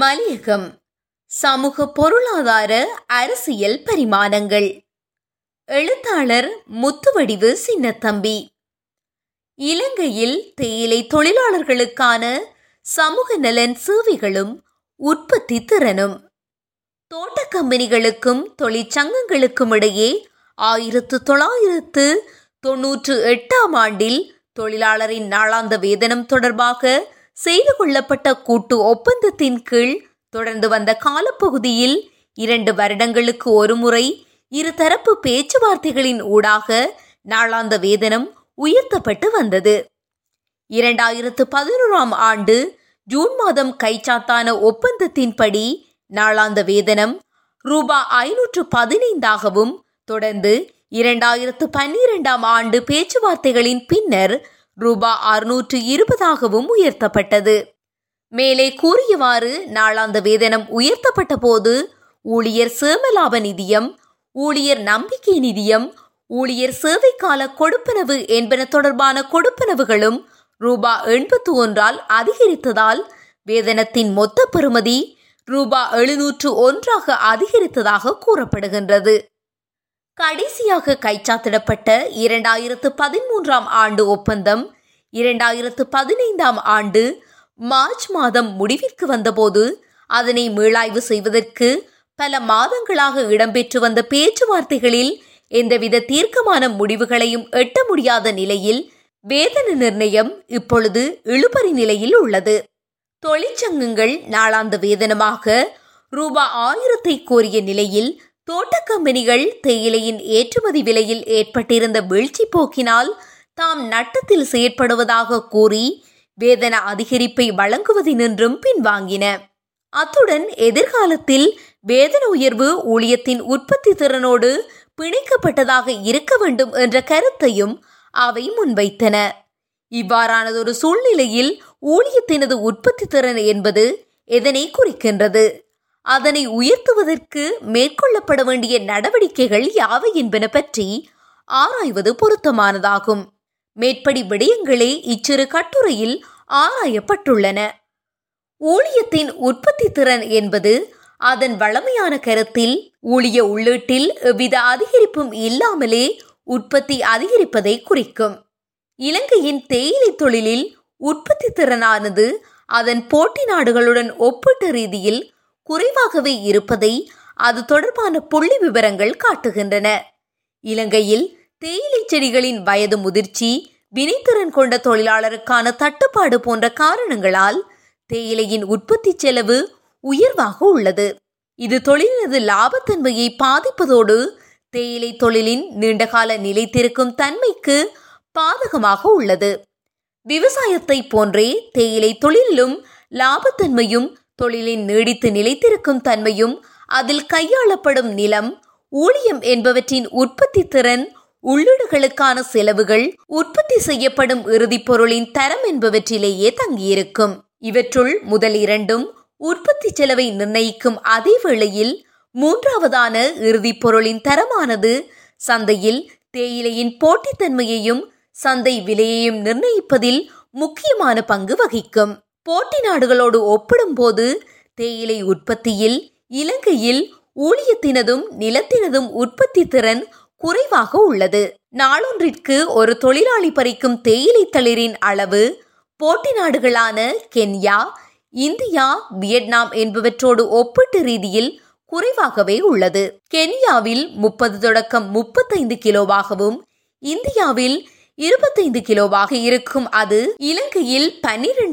மலையகம் சமூக பொருளாதார அரசியல் பரிமாணங்கள். எழுத்தாளர் முத்துவடிவு சின்னத்தம்பி. இலங்கையில் தேயிலை தொழிலாளர்களுக்கான சமூக நலன் சேவைகளும் உற்பத்தி திறனும். தோட்ட கம்பெனிகளுக்கும் தொழிற்சங்கங்களுக்கும் இடையே 1998 தொழிலாளரின் நாளாந்த வேதனம் தொடர்பாக செய்து கொள்ளப்பட்ட கூட்டு ஒப்பந்தத்தின் கீழ் தொடர்ந்து வந்த காலப்பகுதியில் 2 வருடங்களுக்கு ஒருமுறை இருதரப்பு பேச்சுவார்த்தைகளின் ஊடாக நாளாந்த வேதனம் உயர்த்தப்பட்டு வந்தது. 2011 ஜூன் மாதம் கைச்சாத்தான ஒப்பந்தத்தின்படி நாளாந்த வேதனம் ரூபாய் 515ஆகவும் தொடர்ந்து 2012 பேச்சுவார்த்தைகளின் பின்னர் ரூபாய் 620ஆகவும் உயர்த்தப்பட்டது. மேலே கூறியவாறு நாளாந்த வேதனம் உயர்த்தப்பட்ட போது ஊழியர் சேமலாப நிதியம், ஊழியர் நம்பிக்கை நிதியம், ஊழியர் சேவைக்கால கொடுப்பனவு என்பன தொடர்பான கொடுப்பனவுகளும் ரூபாய் 81ஆல் அதிகரித்ததால் வேதனத்தின் மொத்த பெறுமதி ரூபாய் 701ஆக அதிகரித்ததாக கூறப்படுகின்றது. கடைசியாக கைச்சாத்திடப்பட்ட 2013 ஒப்பந்தம் 2015 மார்ச் மாதம் முடிவிற்கு வந்தபோது அதனை மீளாய்வு செய்வதற்கு பல மாதங்களாக இடம்பெற்று வந்த பேச்சுவார்த்தைகளில் எந்தவித தீர்க்கமான முடிவுகளையும் எட்ட முடியாத நிலையில் வேதன நிர்ணயம் இப்பொழுது இழுபறி நிலையில் உள்ளது. தொழிற்சங்கங்கள் நாளாந்த வேதனமாக ரூபாய் 1000 கோரிய நிலையில் தோட்ட கம்பெனிகள் தேயிலையின் ஏற்றுமதி விலையில் ஏற்பட்டிருந்த வீழ்ச்சி போக்கினால் தாம் நட்டத்தில் செயற்படுவதாக கூறி வேதன அதிகரிப்பை வழங்குவதினின்றும் பின்வாங்கின. அத்துடன் எதிர்காலத்தில் வேதன உயர்வு ஊழியத்தின் உற்பத்தி திறனோடு பிணைக்கப்பட்டதாக இருக்க வேண்டும் என்ற கருத்தையும் அவை முன்வைத்தன. இவ்வாறானதொரு சூழ்நிலையில் ஊழியத்தினது உற்பத்தி திறன் என்பது எதனை குறிக்கின்றது, அதனை உயர்த்துவதற்கு மேற்கொள்ளப்பட வேண்டிய நடவடிக்கைகள் யாவை என்பன பற்றி ஆராய்வது பொருத்தமானதாகும். மேற்படி விடயங்களே இச்சிறு கட்டுரையில் ஆராயப்பட்டுள்ளன. ஊழியத்தின் உற்பத்தி திறன் என்பது அதன் வளமையான கருத்தில் ஊழிய உள்ளீட்டில் எவ்வித அதிகரிப்பும் இல்லாமலே உற்பத்தி அதிகரிப்பதை குறிக்கும். இலங்கையின் தேயிலை தொழிலில் உற்பத்தி திறனானது அதன் போட்டி நாடுகளுடன் ஒப்பீட்டு ரீதியில் குறைவாகவே இருப்பதை அது தொடர்பான புள்ளி விவரங்கள் காட்டுகின்றன. இலங்கையில் தேயிலை செடிகளின் வயது முதிர்ச்சி, வினைத்திறன் கொண்ட தொழிலாளருக்கான தட்டுப்பாடு போன்ற காரணங்களால் தேயிலையின் உற்பத்தி செலவு உயர்வாக உள்ளது. இது தொழிலினது லாபத்தன்மையை பாதிப்பதோடு தேயிலை தொழிலின் நீண்டகால நிலைத்திருக்கும் தன்மைக்கு பாதகமாக உள்ளது. விவசாயத்தை போன்றே தேயிலை தொழிலும் லாபத்தன்மையும் தொழிலின் நீடித்து நிலைத்திருக்கும் தன்மையும் அதில் கையாளப்படும் நிலம், ஊழியம் என்பவற்றின் உற்பத்தி திறன், உள்ளீடுகளுக்கான செலவுகள், உற்பத்தி செய்யப்படும் இறுதிப் பொருளின் தரம் என்பவற்றிலேயே தங்கியிருக்கும். இவற்றுள் முதல் இரண்டும் உற்பத்தி செலவை நிர்ணயிக்கும் அதே வேளையில் மூன்றாவதான இறுதிப் பொருளின் தரமானது சந்தையில் தேயிலையின் போட்டித்தன்மையையும் சந்தை விலையையும் நிர்ணயிப்பதில் முக்கியமான பங்கு வகிக்கும். போட்டி நாடுகளோடு ஒப்பிடும் போது தேயிலை உற்பத்தியில் இலங்கையில் ஊழியத்தினதும் நிலத்தினதும் உற்பத்தி திறன் குறைவாக உள்ளது. நாளொன்றிற்கு ஒரு தொழிலாளி பறிக்கும் தேயிலை தளிரின் அளவு போட்டி நாடுகளான கென்யா, இந்தியா, வியட்நாம் என்பவற்றோடு ஒப்பீட்டு ரீதியில் குறைவாகவே உள்ளது. கென்யாவில் 30 - 35 கிலோவாகவும் இந்தியாவில் 25 கிலோவாக இருக்கும். அது இலங்கையில் 12 -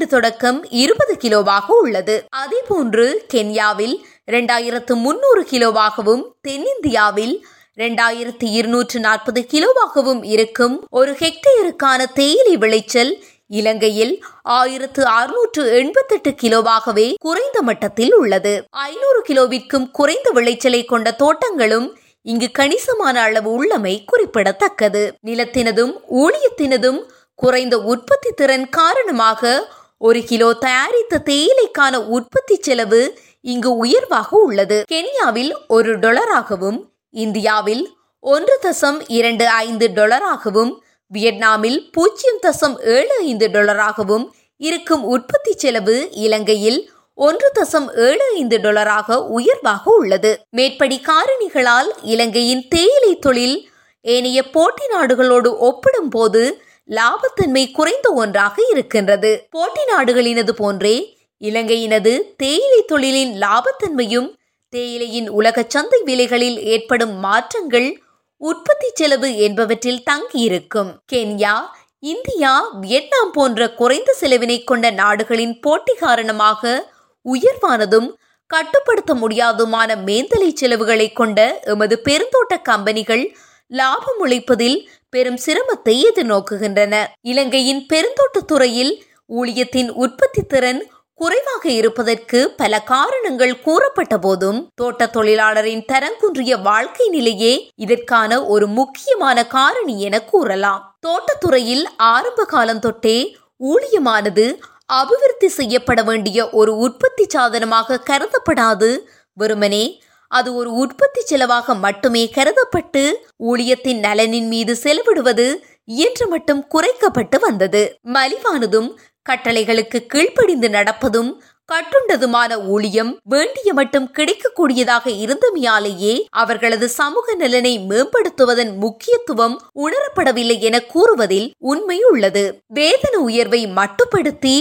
20 கிலோவாக உள்ளது. அதே போன்று கென்யாவில் 2300 கிலோவாகவும் தென்னிந்தியாவில் 2240 கிலோவாகவும் இருக்கும். ஒரு ஹெக்டேருக்கான தேயிலை விளைச்சல் இலங்கையில் 1688 கிலோவாகவே குறைந்த மட்டத்தில் உள்ளது. 500 கிலோவிற்கும் குறைந்த விளைச்சலை கொண்ட தோட்டங்களும் இங்கு கணிசமான அளவு உள்ளமை குறிப்பிடத்தக்கது. நிலத்தினதும் ஊழியத்தினதும் குறைந்த உற்பத்தி திறன் காரணமாக 1 கிலோ தயாரித்த தேயிலைக்கான உற்பத்தி செலவு இங்கு உயர்வாக உள்ளது. கென்யாவில் $1 இந்தியாவில் $1.25 வியட்நாமில் $0.75 இருக்கும் உற்பத்தி செலவு இலங்கையில் $1.75 உயர்வாக உள்ளது. மேற்படி காரணிகளால் இலங்கையின் தேயிலை தொழில் ஏனைய போட்டி நாடுகளோடு ஒப்பிடும் போது லாபத்தன்மை குறைந்த ஒன்றாக இருக்கின்றது. போட்டி நாடுகளினது போன்றே இலங்கையினது தேயிலை தொழிலின் லாபத்தன்மையும் தேயிலையின் உலக சந்தை விலைகளில் ஏற்படும் மாற்றங்கள், உற்பத்தி செலவு என்பவற்றில் தங்கியிருக்கும். கென்யா, இந்தியா, வியட்நாம் போன்ற குறைந்த செலவினை கொண்ட நாடுகளின் போட்டி காரணமாக உயர்வானதும் கட்டுப்படுத்த முடியாதுமான மேந்தலை செலவுகளை கொண்ட எமது பெருந்தோட்ட கம்பெனிகள் லாபம் உழைப்பதில் பெரும் சிரமத்தை எதிர்நோக்குகின்றன. இலங்கையின் பெருந்தோட்ட துறையில் ஊழியத்தின் உற்பத்தி திறன் குறைவாக இருப்பதற்கு பல காரணங்கள் கூறப்பட்ட போதும் தோட்ட தொழிலாளரின் தரங்குன்றிய வாழ்க்கை நிலையே இதற்கான ஒரு முக்கியமான காரணி என கூறலாம். தோட்டத்துறையில் ஆரம்ப காலம் தொட்டே ஊழியமானது அபிவிருத்தி செய்யப்பட வேண்டிய ஒரு உற்பத்தி சாதனமாக கருதப்படாது, வெறுமனே அது ஒரு உற்பத்தி செலவாக மட்டுமே கருதப்பட்டு ஊழியத்தின் நலனின் மீது செலவிடுவது இயன்ற மட்டும் குறைக்கப்பட்டு வந்தது. மலிவானதும் கட்டளைகளுக்கு கீழ்ப்படிந்து நடப்பதும் கட்டுண்டதுமான ஊழியம் வேண்டிய மட்டும் கிடைக்கக்கூடியதாக இருந்தமையாலேயே அவர்களது சமூக நலனை மேம்படுத்துவதன் முக்கியத்துவம் உணரப்படவில்லை என கூறுவதில் உண்மை உள்ளது. வேதன உயர்வை மட்டுப்படுத்தி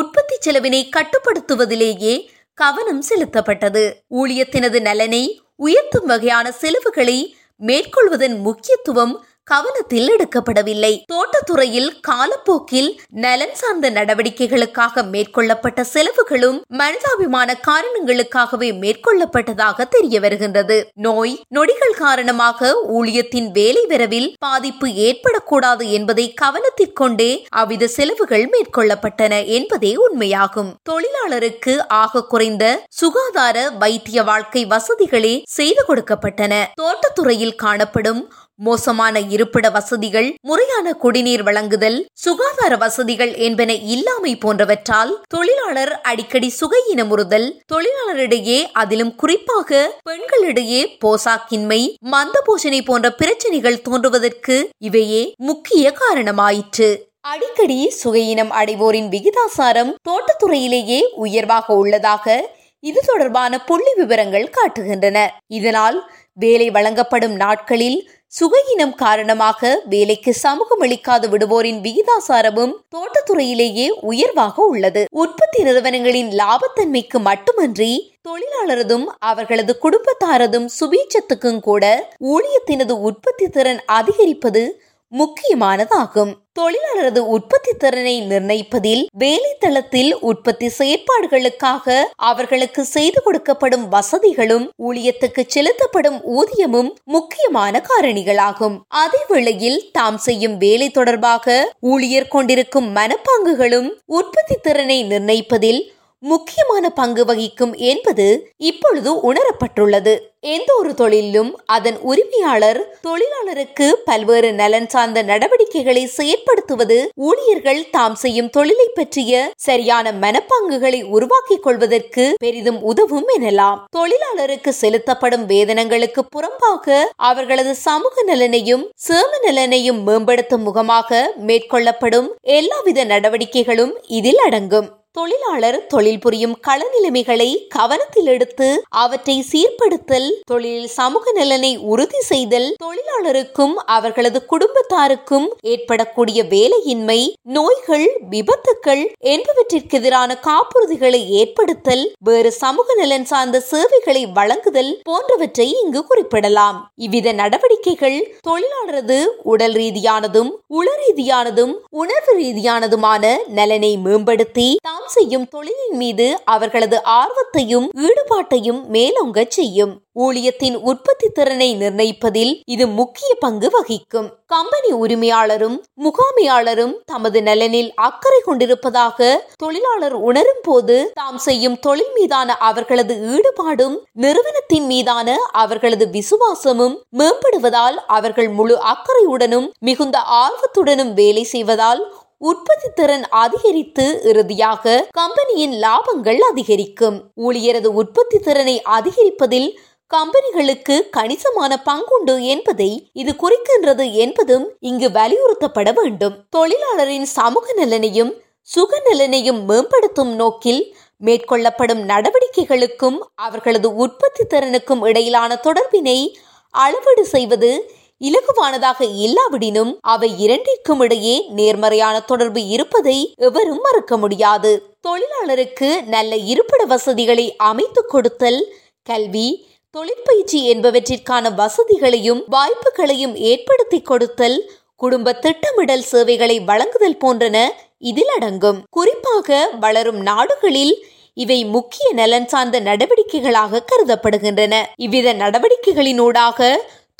உற்பத்தி செலவினை கட்டுப்படுத்துவதிலேயே கவனம் செலுத்தப்பட்டது. ஊழியத்தினது நலனை உயர்த்தும் வகையான செலவுகளை மேற்கொள்வதன் முக்கியத்துவம் கவனத்தில் எடுக்கப்படவில்லை. தோட்டத்துறையில் காலப்போக்கில் நலன் சார்ந்த நடவடிக்கைகளுக்காக மேற்கொள்ளப்பட்ட செலவுகளும் மனிதாபிமான காரணங்களுக்காகவே மேற்கொள்ளப்பட்டதாக தெரிய வருகின்றது. நோய் நொடிகள் காரணமாக ஊழியத்தின் வேலை வரவில் பாதிப்பு ஏற்படக்கூடாது என்பதை கவனத்திற்கொண்டே அவ்வித செலவுகள் மேற்கொள்ளப்பட்டன என்பதே உண்மையாகும். தொழிலாளருக்கு ஆக குறைந்த சுகாதார வைத்திய வாழ்க்கை வசதிகளே செய்து கொடுக்கப்பட்டன. தோட்டத்துறையில் காணப்படும் மோசமான இருப்பிட வசதிகள், முறையான குடிநீர் வழங்குதல், சுகாதார வசதிகள் என்பன இல்லாமை போன்றவற்றால் தொழிலாளர் அடிக்கடி சுகையினமுறுதல், தொழிலாளரிடையே அதிலும் குறிப்பாக பெண்களிடையே போசாக்கின்மை, மந்த போஷணை போன்ற பிரச்சனைகள் தோன்றுவதற்கு இவையே முக்கிய காரணமாயிற்று. அடிக்கடி சுகையினம் அடைவோரின் விகிதாசாரம் தோட்டத்துறையிலேயே உயர்வாக உள்ளதாக இது தொடர்பான புள்ளி விவரங்கள் காட்டுகின்றன. இதனால் வேலை வழங்கப்படும் நாட்களில் சுகையினம் காரணமாக வேலைக்கு சமூகம் அளிக்காது விடுவோரின் விகிதாசாரமும் தோட்டத்துறையிலேயே உயர்வாக உள்ளது. உற்பத்தி நிறுவனங்களின் லாபத்தன்மைக்கு மட்டுமன்றி தொழிலாளரதும் அவர்களது குடும்பத்தாரதும் சுபீட்சத்துக்கும் கூட ஊழியத்தினது உற்பத்தி திறன் அதிகரிப்பது முக்கியமானதாகும். தொழிலாளரது உற்பத்தி திறனை நிர்ணயிப்பதில் வேலை தளத்தில் உற்பத்தி செயற்பாடுகளுக்காக அவர்களுக்கு செய்து கொடுக்கப்படும் வசதிகளும் ஊழியத்துக்கு செலுத்தப்படும் ஊதியமும் முக்கியமான காரணிகளாகும். அதே வேளையில் தாம் செய்யும் வேலை தொடர்பாக ஊழியர் கொண்டிருக்கும் மனப்பாங்குகளும் உற்பத்தி திறனை நிர்ணயிப்பதில் முக்கியமான பங்கு வகிக்கும் என்பது இப்பொழுது உணரப்பட்டுள்ளது. எந்த ஒரு தொழிலும் அதன் உரிமையாளர் தொழிலாளருக்கு பல்வேறு நலன் சார்ந்த நடவடிக்கைகளை செயற்படுத்துவது ஊழியர்கள் தாம் செய்யும் தொழிலை பற்றிய சரியான மனப்பாங்குகளை உருவாக்கிக் கொள்வதற்கு பெரிதும் உதவும் எனலாம். தொழிலாளருக்கு செலுத்தப்படும் வேதனங்களுக்கு புறம்பாக அவர்களது சமூக நலனையும் சேம நலனையும் மேம்படுத்தும் முகமாக மேற்கொள்ளப்படும் எல்லாவித நடவடிக்கைகளும் இதில் அடங்கும். தொழிலாளர் தொழில் புரியும் கள நிலைமைகளை கவனத்தில் எடுத்து அவற்றை சீர்படுத்தல், தொழிலில் சமூக நலனை உறுதி செய்தல், தொழிலாளருக்கும் அவர்களது குடும்பத்தாருக்கும் ஏற்படக்கூடிய வேலையின்மை, நோய்கள், விபத்துக்கள் என்பவற்றிற்கு எதிரான காப்புறுதிகளை ஏற்படுத்தல், வேறு சமூக நலன் சார்ந்த சேவைகளை வழங்குதல் போன்றவற்றை இங்கு குறிப்பிடலாம். இவ்வித நடவடிக்கைகள் தொழிலாளரது உடல் ரீதியானதும் உள ரீதியானதும் உணர்வு ரீதியானதுமான நலனை மேம்படுத்தி செய்யும் தொழிலின் மீது அவர்களது ஆர்வத்தையும் ஈடுபாட்டையும் மேலோங்க செய்யும். ஊழியத்தின் உற்பத்தி திறனை நிர்ணயிப்பதில் இது முக்கிய பங்கு வகிக்கும். கம்பெனி உரிமையாளரும் முகாமையாளரும் தமது நலனில் அக்கறை கொண்டிருப்பதாக தொழிலாளர் உணரும் போது தாம் செய்யும் தொழில் மீதான அவர்களது ஈடுபாடும் நிறுவனத்தின் மீதான அவர்களது விசுவாசமும் மேம்படுவதால் அவர்கள் முழு அக்கறையுடனும் மிகுந்த ஆர்வத்துடனும் வேலை செய்வதால் உற்பத்தி திறன் அதிகரித்து இறுதியாக கம்பெனியின் லாபங்கள் அதிகரிக்கும். ஊழியரது உற்பத்தி திறனை அதிகரிப்பதில் கம்பெனிகளுக்கு கணிசமான பங்குண்டு என்பதை இது குறிக்கின்றது என்பதும் இங்கு வலியுறுத்தப்பட வேண்டும். தொழிலாளரின் சமூக நலனையும் சுக நலனையும் மேம்படுத்தும் நோக்கில் மேற்கொள்ளப்படும் நடவடிக்கைகளுக்கும் அவர்களது உற்பத்தி திறனுக்கும் இடையிலான தொடர்பினை அளவீடு செய்வது இலகுவானதாக இல்லாவிடனும் அவை இரண்டிற்கும் இடையே நேர்மறையான தொடர்பு இருப்பதை எவரும் மறுக்க முடியாது. தொழிலாளருக்கு நல்ல இருப்பிட வசதிகளை அமைத்து கொடுத்தல், கல்வி, தொழிற்பயிற்சி என்பவற்றிற்கான வசதிகளையும் வாய்ப்புகளையும் ஏற்படுத்தி கொடுத்தல், குடும்ப திட்டமிடல் சேவைகளை வழங்குதல் போன்றன இதில் அடங்கும். குறிப்பாக வளரும் நாடுகளில் இவை முக்கிய நலன் சார்ந்த நடவடிக்கைகளாக கருதப்படுகின்றன. இவ்வித நடவடிக்கைகளினூடாக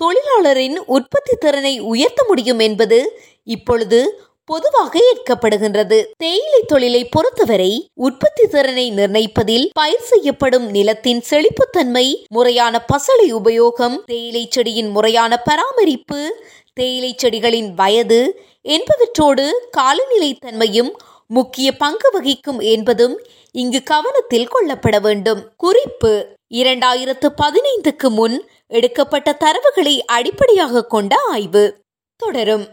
தொழிலாளரின் உற்பத்தி திறனை உயர்த்த முடியும் என்பது இப்பொழுது பொதுவாக ஏற்கப்படுகின்றது. தேயிலை தொழிலை பொறுத்தவரை உற்பத்தி திறனை நிர்ணயிப்பதில் பயிர் செய்யப்படும் நிலத்தின் செழிப்புத்தன்மை, முறையான பசலை உபயோகம், தேயிலை செடியின் முறையான பராமரிப்பு, தேயிலை செடிகளின் வயது என்பவற்றோடு காலநிலை தன்மையும் முக்கிய பங்கு வகிக்கும் என்பதும் இங்கு கவனத்தில் கொள்ளப்பட வேண்டும். குறிப்பு 2015க்கு முன் எடுக்கப்பட்ட தரவுகளை அடிப்படையாக கொண்ட ஆய்வு தொடரும்.